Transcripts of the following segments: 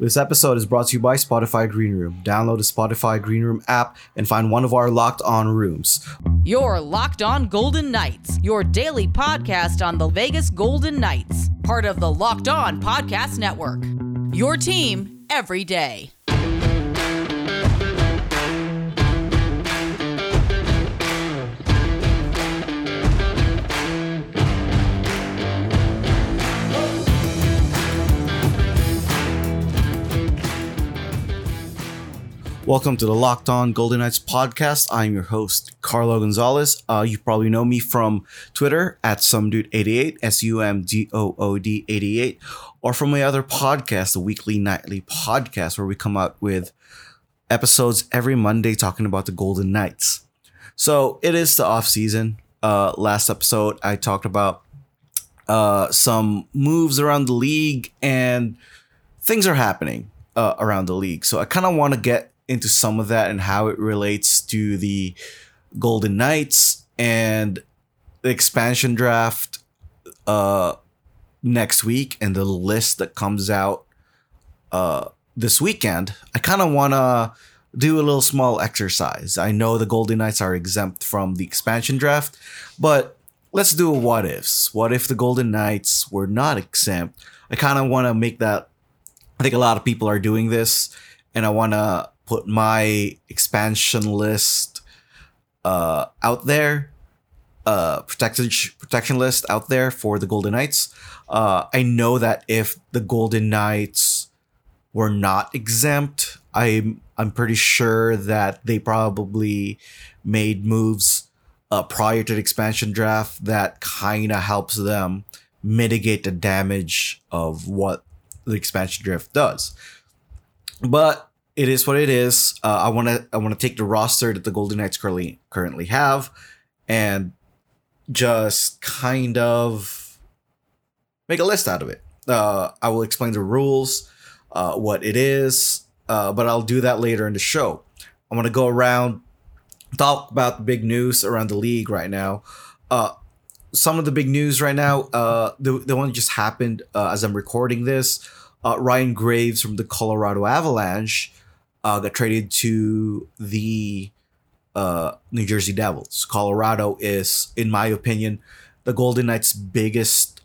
This episode is brought to you by Spotify Green Room. Download the Spotify Green Room app and find one of our Locked On rooms. Your Locked On Golden Knights, your daily podcast on the Vegas Golden Knights, part of the Locked On Podcast Network. Your team every day. Welcome to the Locked On Golden Knights podcast. I'm your host, Carlo Gonzalez. You probably know me from Twitter at SumDude88, SUMDOOD88, or from my other podcast, the Weekly Nightly Podcast, where we come out with episodes every Monday talking about the Golden Knights. So it is the off season. Last episode, I talked about some moves around the league and things are happening around the league. So I kind of want to get into some of that and how it relates to the Golden Knights and the expansion draft next week and the list that comes out this weekend. I kind of want to do a little small exercise. I know the Golden Knights are exempt from the expansion draft, but let's do a what ifs. What if the Golden Knights were not exempt? I kind of want to make that. I think a lot of people are doing this, and I want to put my expansion list out there, protection list out there for the Golden Knights. I know that if the Golden Knights were not exempt, I'm pretty sure that they probably made moves prior to the expansion draft that kind of helps them mitigate the damage of what the expansion draft does. But it is what it is. I want to take the roster that the Golden Knights currently have and just kind of make a list out of it. I will explain the rules, what it is, but I'll do that later in the show. I'm going to go around, talk about the big news around the league right now. Some of the big news right now, the one that just happened as I'm recording this, Ryan Graves from the Colorado Avalanche got traded to the New Jersey Devils. Colorado is, in my opinion, the Golden Knights' biggest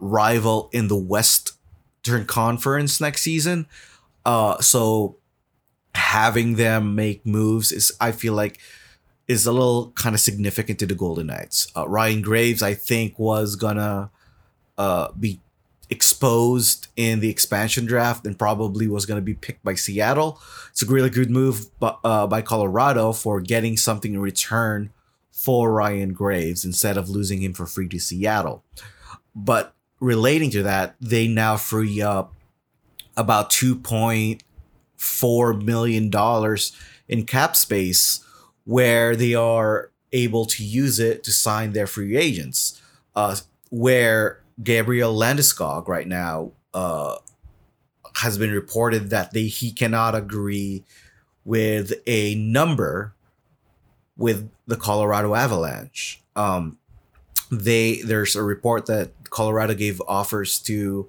rival in the Western Conference next season. So having them make moves is, I feel like, is a little kind of significant to the Golden Knights. Ryan Graves, I think, was gonna be exposed in the expansion draft and probably was going to be picked by Seattle. It's a really good move by Colorado for getting something in return for Ryan Graves instead of losing him for free to Seattle. But relating to that, they now free up about $2.4 million in cap space where they are able to use it to sign their free agents, where Gabriel Landeskog right now has been reported that he cannot agree with a number with the Colorado Avalanche. There's a report that Colorado gave offers to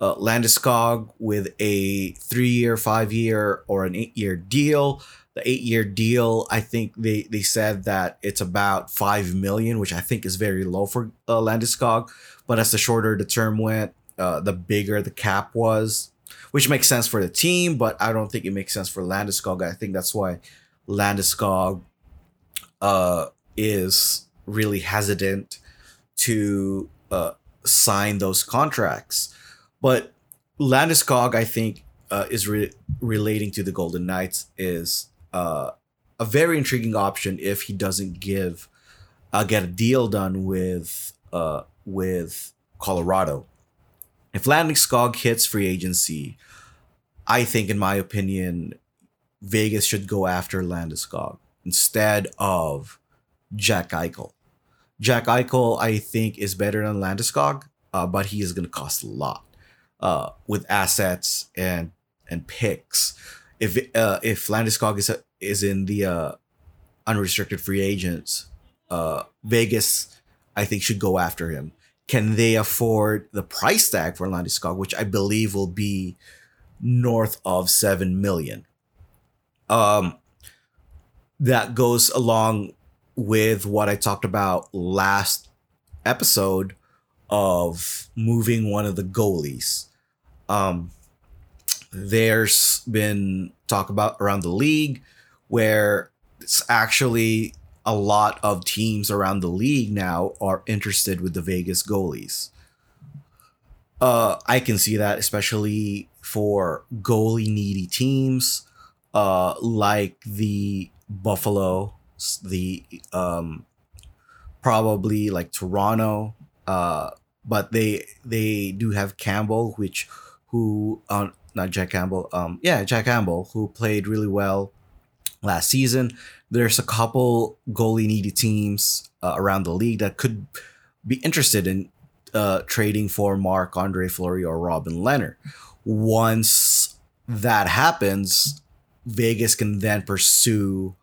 Landeskog with a 3-year, 5-year, or an 8-year deal. The 8-year deal, I think they said that it's about $5 million, which I think is very low for Landeskog. But as the shorter the term went, the bigger the cap was, which makes sense for the team, but I don't think it makes sense for Landeskog. I think that's why Landeskog is really hesitant to sign those contracts. But Landeskog, I think, is relating to the Golden Knights is a very intriguing option if he doesn't get a deal done with Colorado. If Landeskog hits free agency, I think, in my opinion, Vegas should go after Landeskog instead of Jack Eichel. Jack Eichel, I think, is better than Landeskog, but he is going to cost a lot with assets and picks. If Landeskog is in the unrestricted free agents, Vegas, I think, should go after him. Can they afford the price tag for Landeskog, which I believe will be north of $7 million. That goes along with what I talked about last episode of moving one of the goalies. There's been talk about around the league where it's actually a lot of teams around the league now are interested with the Vegas goalies. I can see that, especially for goalie-needy teams like the Buffalo, the probably like Toronto, but they do have Campbell, Jack Campbell, who played really well last season. There's a couple goalie-needy teams around the league that could be interested in trading for Marc-André Fleury or Robin Leonard. Once that happens, Vegas can then pursue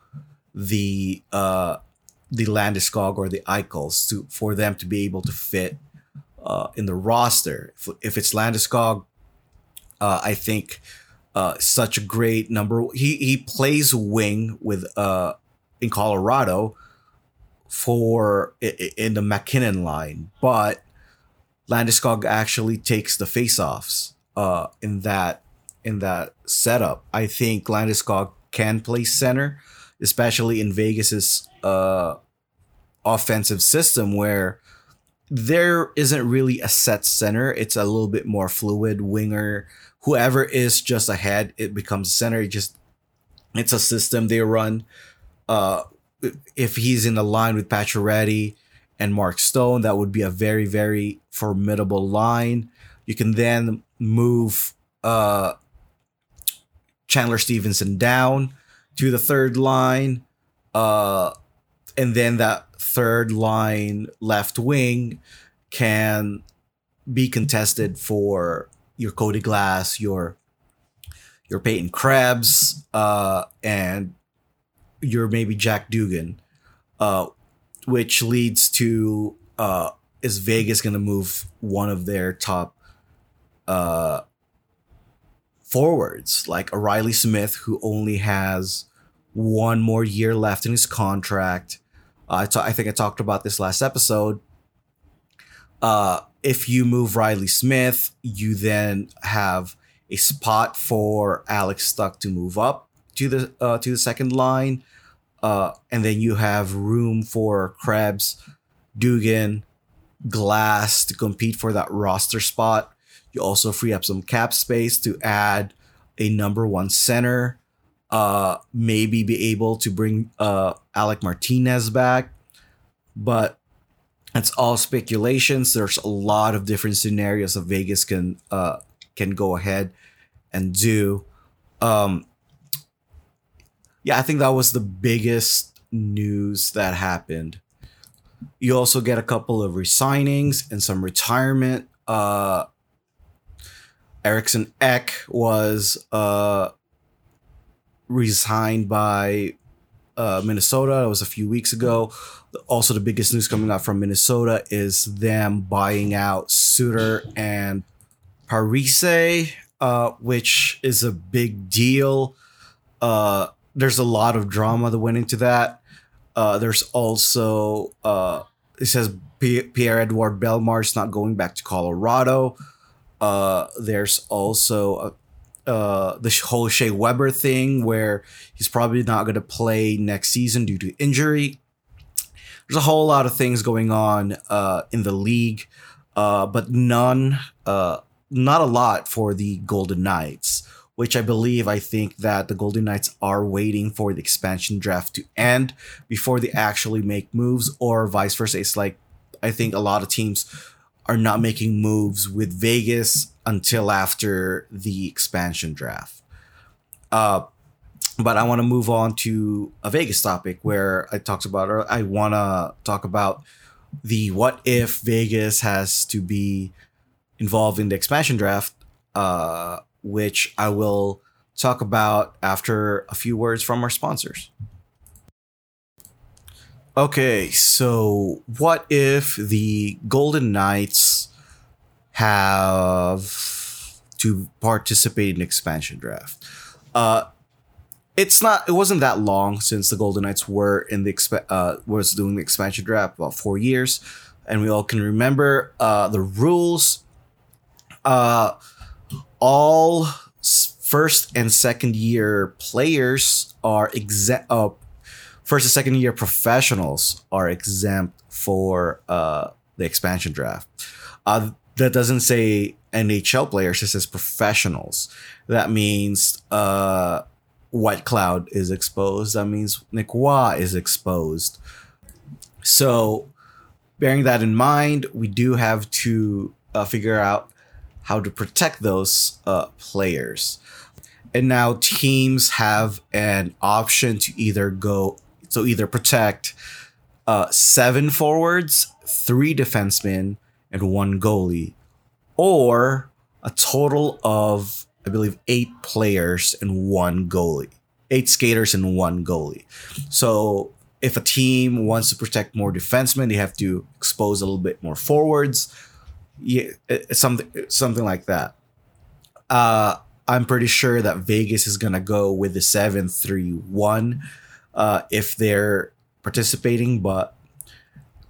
the Landeskog or the Eichels for them to be able to fit in the roster. If it's Landeskog, I think such a great number. He plays wing with in Colorado for in the McKinnon line, but Landeskog actually takes the faceoffs in that setup. I think Landeskog can play center, especially in Vegas's offensive system where there isn't really a set center. It's a little bit more fluid. Winger, whoever is just ahead, it becomes center. It's a system they run. If he's in the line with Pacioretty and Mark Stone, that would be a very, very formidable line. You can then move Chandler Stevenson down to the third line. And then that third line left wing can be contested for your Cody Glass, your Peyton Krebs, and your maybe Jack Dugan, which leads to, is Vegas going to move one of their top forwards, like a Reilly Smith, who only has one more year left in his contract? I think I talked about this last episode. If you move Reilly Smith, you then have a spot for Alex Tuch to move up to the second line. And then you have room for Krebs, Dugan, Glass to compete for that roster spot. You also free up some cap space to add a number one center, maybe be able to bring Alec Martinez back. But it's all speculations. There's a lot of different scenarios that Vegas can go ahead and do. I think that was the biggest news that happened. You also get a couple of resignings and some retirement. Erickson Eck was resigned by Minnesota. That was a few weeks ago. Also, the biggest news coming out from Minnesota is them buying out Suter and Parise, which is a big deal. There's a lot of drama that went into that. There's also, it says Pierre-Edouard Bellemar's not going back to Colorado. There's also the whole Shea Weber thing where he's probably not going to play next season due to injury. There's a whole lot of things going on in the league, but not a lot for the Golden Knights, which I think that the Golden Knights are waiting for the expansion draft to end before they actually make moves, or vice versa. It's like, I think a lot of teams are not making moves with Vegas until after the expansion draft. But I want to move on to a Vegas topic where I want to talk about the what if Vegas has to be involved in the expansion draft, which I will talk about after a few words from our sponsors. Okay, so what if the Golden Knights have to participate in expansion draft. It wasn't that long since the Golden Knights were in the was doing the expansion draft, about 4 years, and we all can remember the rules. All first and second year players are exempt. First and second year professionals are exempt for the expansion draft. That doesn't say NHL players; it says professionals. That means Whitecloud is exposed. That means Nick Wah is exposed. So, bearing that in mind, we do have to figure out how to protect those players. And now teams have an option to either protect 7 forwards, 3 defensemen, and 1 goalie, or a total of, I believe, 8 players and 1 goalie, 8 skaters and 1 goalie. So if a team wants to protect more defensemen, they have to expose a little bit more forwards. Yeah, something like that. I'm pretty sure that Vegas is going to go with the 7-3-1 if they're participating, but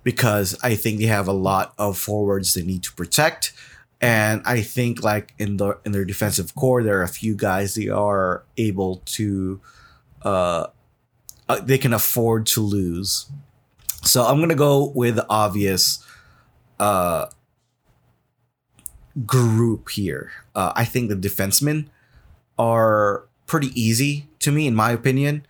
because I think they have a lot of forwards they need to protect. And I think, like, in their defensive core, there are a few guys they are able to, they can afford to lose. So I'm going to go with the obvious group here. I think the defensemen are pretty easy to me, in my opinion.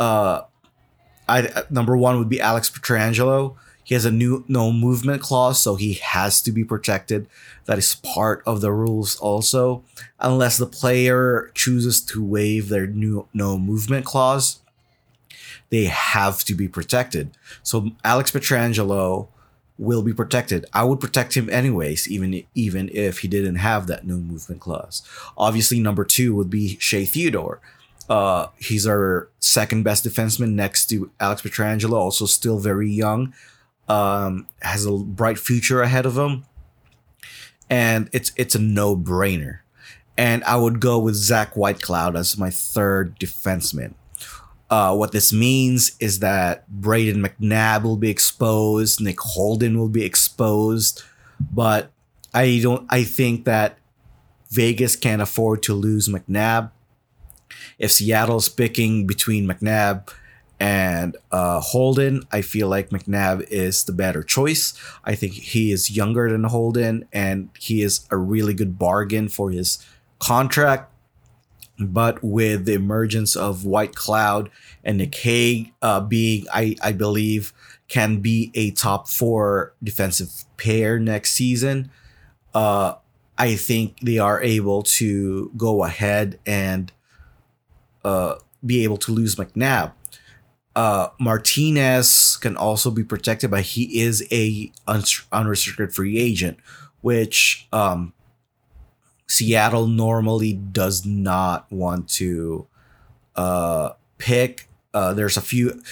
Number one would be Alex Pietrangelo. He has a new no movement clause, so he has to be protected. That is part of the rules also, unless the player chooses to waive their new no movement clause. They have to be protected. So Alex Pietrangelo will be protected. I would protect him anyways, even if he didn't have that no movement clause. Obviously, number 2 would be Shea Theodore. He's our second best defenseman next to Alex Pietrangelo, also still very young. Has a bright future ahead of him, and it's a no-brainer. And I would go with Zach Whitecloud as my third defenseman. What this means is that Braden McNabb will be exposed, Nick Holden will be exposed, but I think that Vegas can't afford to lose McNabb. If Seattle's picking between McNabb and Holden, I feel like McNabb is the better choice. I think he is younger than Holden, and he is a really good bargain for his contract. But with the emergence of Whitecloud and Nick Hague being, I believe, can be a top 4 defensive pair next season, I think they are able to go ahead and be able to lose McNabb. Martinez can also be protected, but he is a unrestricted free agent, which Seattle normally does not want to pick. There's a few.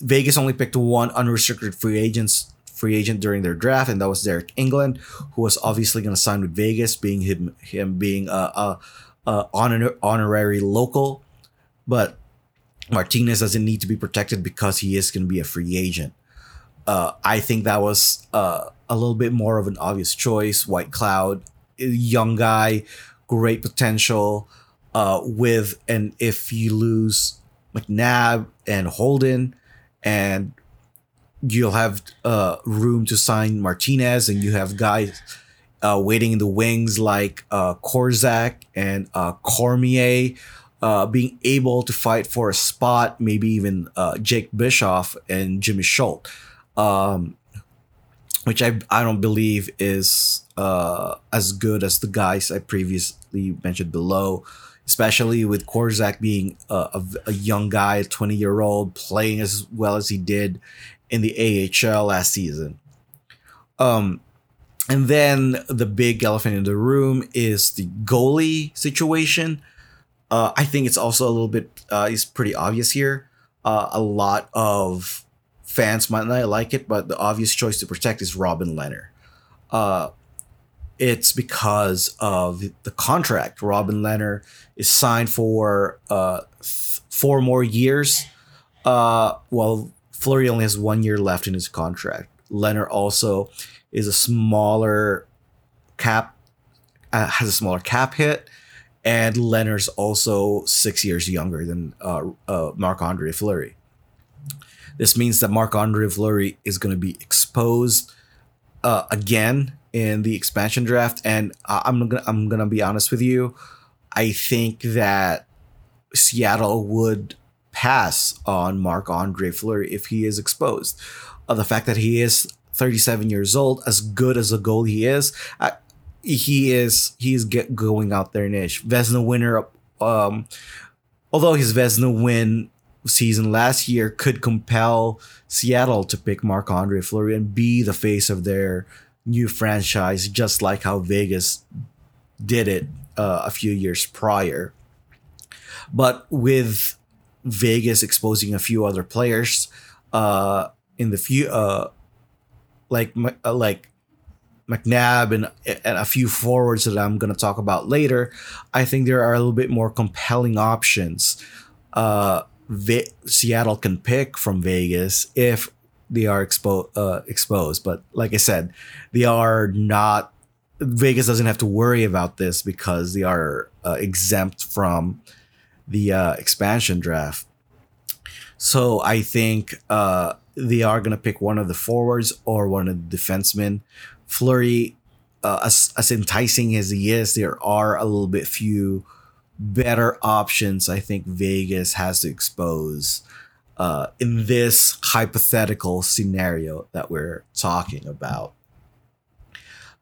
Vegas only picked one unrestricted free agent during their draft, and that was Derek England, who was obviously going to sign with Vegas, being him being a honorary local, but Martinez doesn't need to be protected because he is going to be a free agent. I think that was a little bit more of an obvious choice. Whitecloud, young guy, great potential. And if you lose McNabb and Holden, and you'll have room to sign Martinez, and you have guys waiting in the wings like Korzak and Cormier, being able to fight for a spot, maybe even Jake Bischoff and Jimmy Schultz, which I don't believe is as good as the guys I previously mentioned below, especially with Korzak being a young guy, a 20-year-old, playing as well as he did in the AHL last season. And then the big elephant in the room is the goalie situation. I think it's also a little bit is pretty obvious here. A lot of fans might not like it, but the obvious choice to protect is Robin Leonard. it's because of the contract. Robin Leonard is signed for 4 more years. Well, Fleury only has 1 year left in his contract. Leonard also is a smaller cap, has a smaller cap hit, and Leonard's also 6 years younger than Marc-André Fleury. This means that Marc-André Fleury is going to be exposed again in the expansion draft, and I'm gonna be honest with you, I think that Seattle would pass on Marc-André Fleury if he is exposed. The fact that he is 37 years old, as good as a goalie he is going out there niche. Vezina winner, although his Vezina win season last year could compel Seattle to pick Marc-André Fleury and be the face of their new franchise, just like how Vegas did it a few years prior. But with Vegas exposing a few other players in the few like McNabb and a few forwards that I'm going to talk about later, I think there are a little bit more compelling options Seattle can pick from Vegas if they are exposed. But like I said, they are not. Vegas doesn't have to worry about this because they are exempt from the expansion draft. So I think they are going to pick one of the forwards or one of the defensemen. Fleury, as enticing as he is, there are a little bit few better options I think Vegas has to expose in this hypothetical scenario that we're talking about.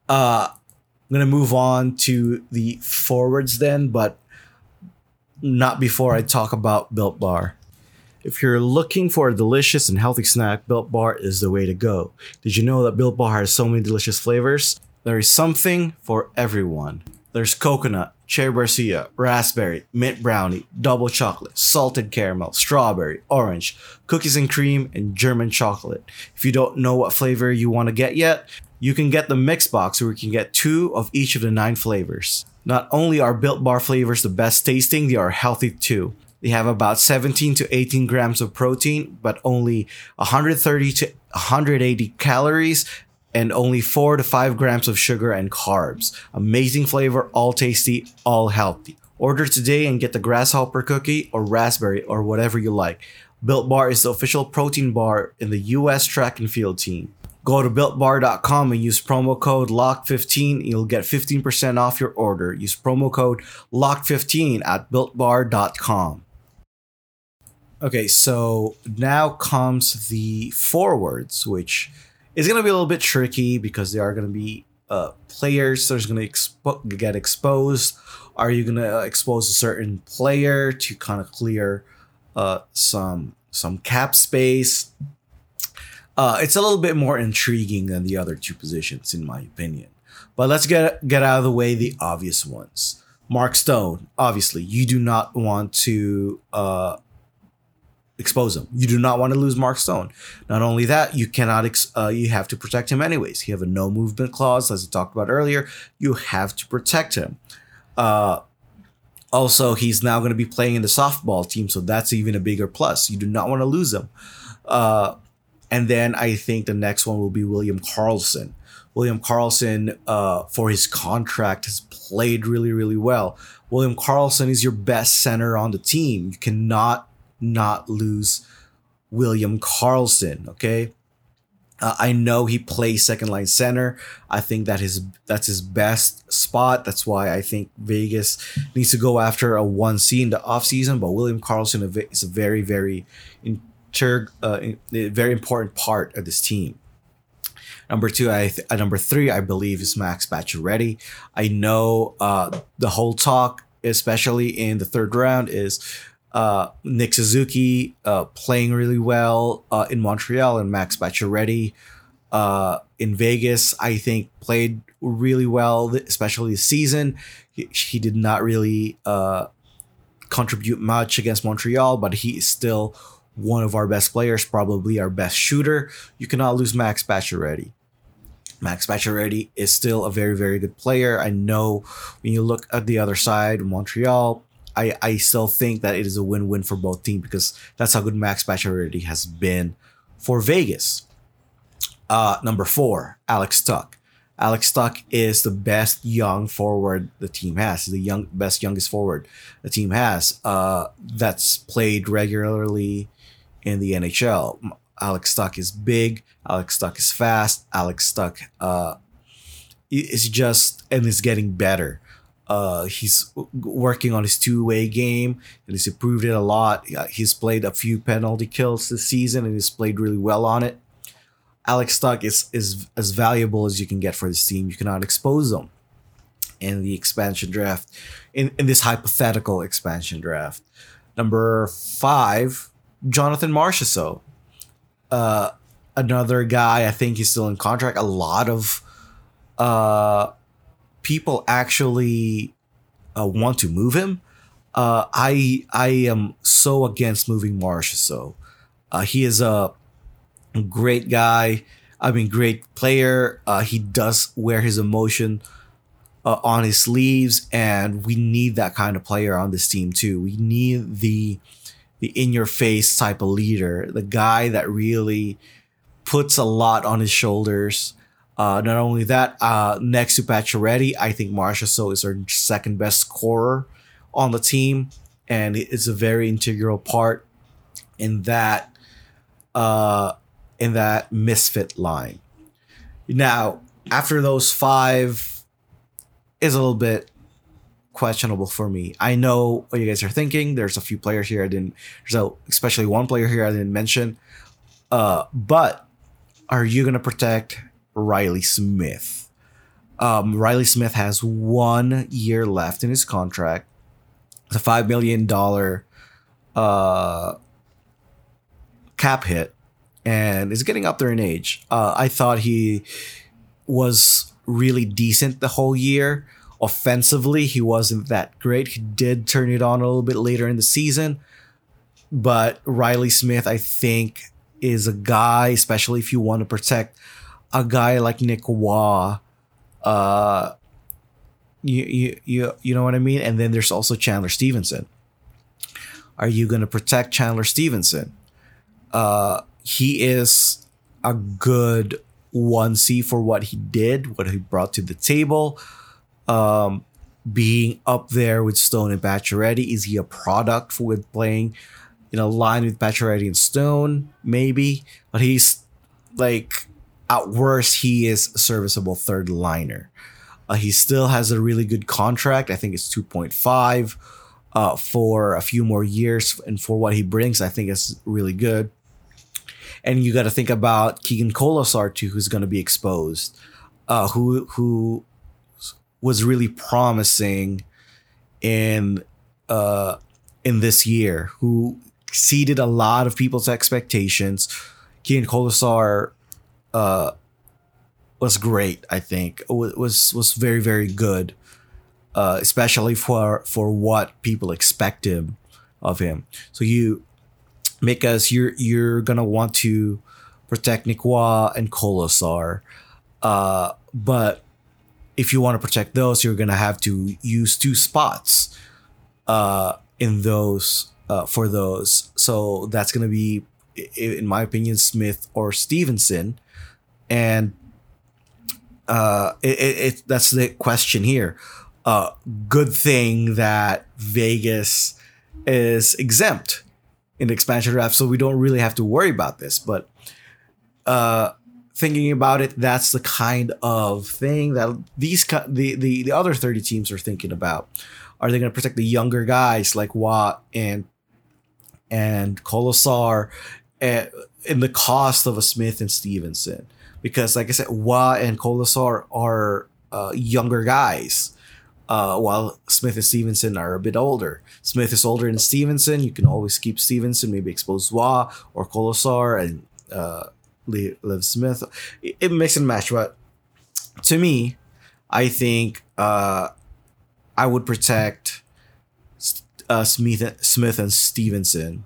I'm going to move on to the forwards then, but not before I talk about Built Bar. If you're looking for a delicious and healthy snack, Built Bar is the way to go. Did you know that Built Bar has so many delicious flavors? There is something for everyone. There's coconut, cherry barcia, raspberry, mint brownie, double chocolate, salted caramel, strawberry, orange, cookies and cream, and German chocolate. If you don't know what flavor you want to get yet, you can get the mix box where you can get 2 of each of the 9 flavors. Not only are Built Bar flavors the best tasting, they are healthy too. They have about 17 to 18 grams of protein, but only 130 to 180 calories, and only 4 to 5 grams of sugar and carbs. Amazing flavor, all tasty, all healthy. Order today and get the grasshopper cookie or raspberry or whatever you like. Built Bar is the official protein bar in the U.S. track and field team. Go to BuiltBar.com and use promo code LOCK15 and you'll get 15% off your order. Use promo code LOCK15 at BuiltBar.com. Okay, so now comes the forwards, which is going to be a little bit tricky because there are going to be players that's going to get exposed. Are you going to expose a certain player to kind of clear some cap space? It's a little bit more intriguing than the other two positions, in my opinion. But let's get out of the way the obvious ones. Mark Stone, obviously, you do not want to expose him. You do not want to lose Mark Stone. Not only that, you cannot. You have to protect him anyways. You have a no movement clause, as I talked about earlier. You have to protect him. Also, he's now going to be playing in the softball team, so that's even a bigger plus. You do not want to lose him. And then I think the next one will be William Karlsson. William Karlsson, for his contract, has played really, really well. William Karlsson is your best center on the team. You cannot not lose William Karlsson, okay? I know he plays second-line center. I think that that's his best spot. That's why I think Vegas needs to go after a 1C in the offseason. But William Karlsson is a very, very very important part of this team. Number 3, I believe, is Max Pacioretty. I know the whole talk, especially in the third round, is Nick Suzuki playing really well in Montreal, and Max Pacioretty in Vegas, I think, played really well, especially this season. He did not really contribute much against Montreal, but he is still one of our best players, probably our best shooter. You cannot lose Max Pacioretty. Max Pacioretty is still a very, very good player. I know when you look at the other side, Montreal, I still think that it is a win-win for both teams because that's how good Max Pacioretty has been for Vegas. Number four, Alex Tuch. Alex Tuch is the best young forward the team has. He's the youngest forward the team has that's played regularly in the NHL. Alex Tuch is big. Alex Tuch is fast. Alex Tuch is just and is getting better. He's working on his two-way game and he's improved it a lot. He's played a few penalty kills this season and he's played really well on it. Alex Tuch is as valuable as you can get for this team. You cannot expose him in the expansion draft, in this hypothetical expansion draft. Number five, Jonathan Marchessault. Another guy, I think he's still in contract. A lot of people actually want to move him. I am so against moving Marchessault. He is a great guy. I mean, great player. He does wear his emotion on his sleeves, and we need that kind of player on this team too. We need the in-your-face type of leader, the guy that really puts a lot on his shoulders. Not only that, next to Pacioretty, I think Marchessault is our second best scorer on the team, and it's a very integral part in that. In that misfit line. Now, after those five is a little bit questionable for me. I know what you guys are thinking. There's a few players here I didn't, so especially one player here I didn't mention. But are you going to protect Reilly Smith? Reilly Smith has 1 year left in his contract. It's a $5 million cap hit. And is getting up there in age. I thought he was really decent the whole year. Offensively, he wasn't that great. He did turn it on a little bit later in the season. But Reilly Smith, I think, is a guy, especially if you want to protect a guy like Nick Wah. You know what I mean? And then there's also Chandler Stevenson. Are you going to protect Chandler Stevenson? He is a good 1C for what he did, what he brought to the table. Being up there with Stone and Pacioretty, is he a product for with playing in a line with Pacioretty and Stone? Maybe. But he's like, at worst, he is a serviceable third liner. He still has a really good contract. I think it's 2.5 for a few more years. And for what he brings, I think it's really good. And you got to think about Keegan Kolesar too, who's going to be exposed, who was really promising in this year, who exceeded a lot of people's expectations. Keegan Kolesar was great, I think. Was very, very good, especially for what people expected of him. So you. Because you're gonna want to protect Nick Wah and Kolesar, but if you want to protect those, you're gonna have to use two spots in those for those. So that's gonna be, in my opinion, Smith or Stevenson, and it that's the question here. Good thing that Vegas is exempt in the expansion draft, so we don't really have to worry about this. But thinking about it, that's the kind of thing that the other 30 teams are thinking about. Are they going to protect the younger guys like Watt and Kolesar in the cost of a Smith and Stevenson? Because, like I said, Watt and Kolesar are younger guys. While Smith and Stevenson are a bit older. Smith is older than Stevenson. You can always keep Stevenson, maybe expose Wah or Kolesar and Liv Smith. It mix and match. But to me, I think I would protect Smith and Stevenson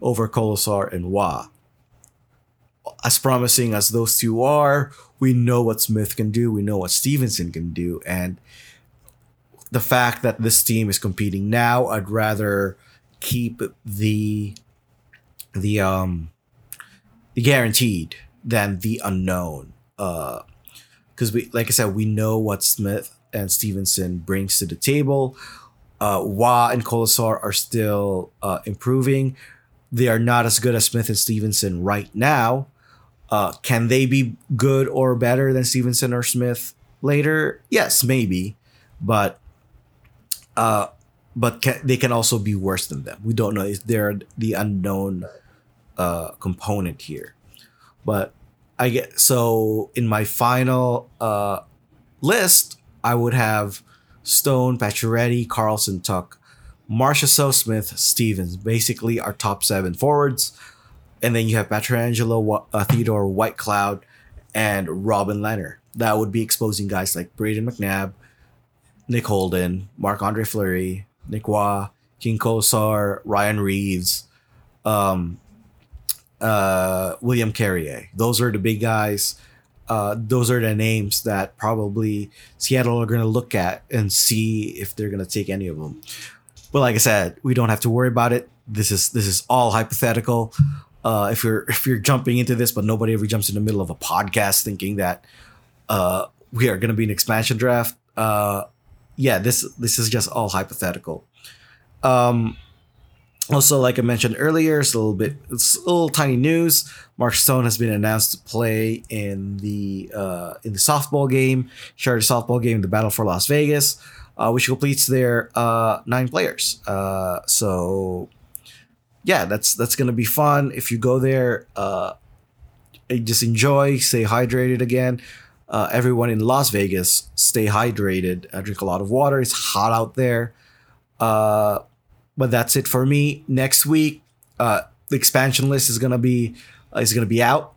over Kolesar and Wah. as promising as those two are, we know what Smith can do. We know what Stevenson can do. And the fact that this team is competing now, I'd rather keep the guaranteed than the unknown. Because we, like I said, we know what Smith and Stevenson brings to the table. Wah and Kolesar are still improving. They are not as good as Smith and Stevenson right now. Can they be good or better than Stevenson or Smith later? Yes, maybe, but they can also be worse than them. We don't know. If they're the unknown component here, but I get so in my final list, I would have Stone, Pacioretty, Karlsson, Tuch, Marchessault, Smith, Stevens, basically our top seven forwards. And then you have Pietrangelo, Theodore, Whitecloud, and Robin Leonard. That would be exposing guys like Braden McNabb, Nick Holden, Marc-André Fleury, Nick Wah, Keegan Kolesar, Ryan Reeves, William Carrier. Those are the big guys. Those are the names that probably Seattle are going to look at and see if they're going to take any of them. But like I said, we don't have to worry about it. This is all hypothetical. If you're jumping into this, but nobody ever jumps in the middle of a podcast thinking that we are going to be an expansion draft. This is just all hypothetical. Also, like I mentioned earlier, it's a little tiny news. Mark Stone has been announced to play in the softball game, charity softball game, the Battle for Las Vegas, which completes their 9 players. That's gonna be fun. If you go there, just enjoy, stay hydrated again. Everyone in Las Vegas, stay hydrated. Drink a lot of water. It's hot out there. But that's it for me. Next week, the expansion list is gonna be out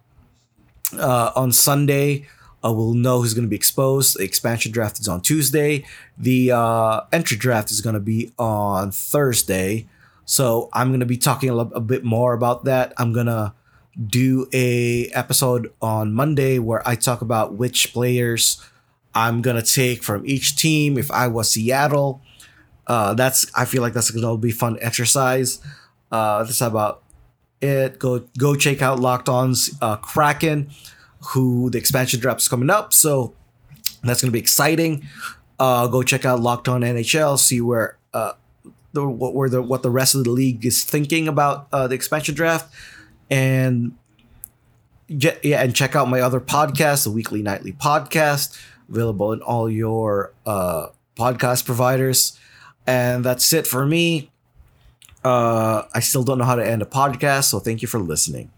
on Sunday. We'll know who's gonna be exposed. The expansion draft is on Tuesday. The entry draft is gonna be on Thursday. So I'm gonna be talking a bit more about that. I'm gonna do a episode on Monday where I talk about which players I'm gonna take from each team. If I was Seattle. I feel like that's gonna be a fun exercise. That's about it. Go check out Locked On's Kraken, who the expansion draft's coming up. So that's gonna be exciting. Go check out Locked On NHL. See what the rest of the league is thinking about the expansion draft, and check out my other podcast, the Weekly Nightly Podcast, available in all your podcast providers. And that's it for me. I still don't know how to end a podcast, so thank you for listening.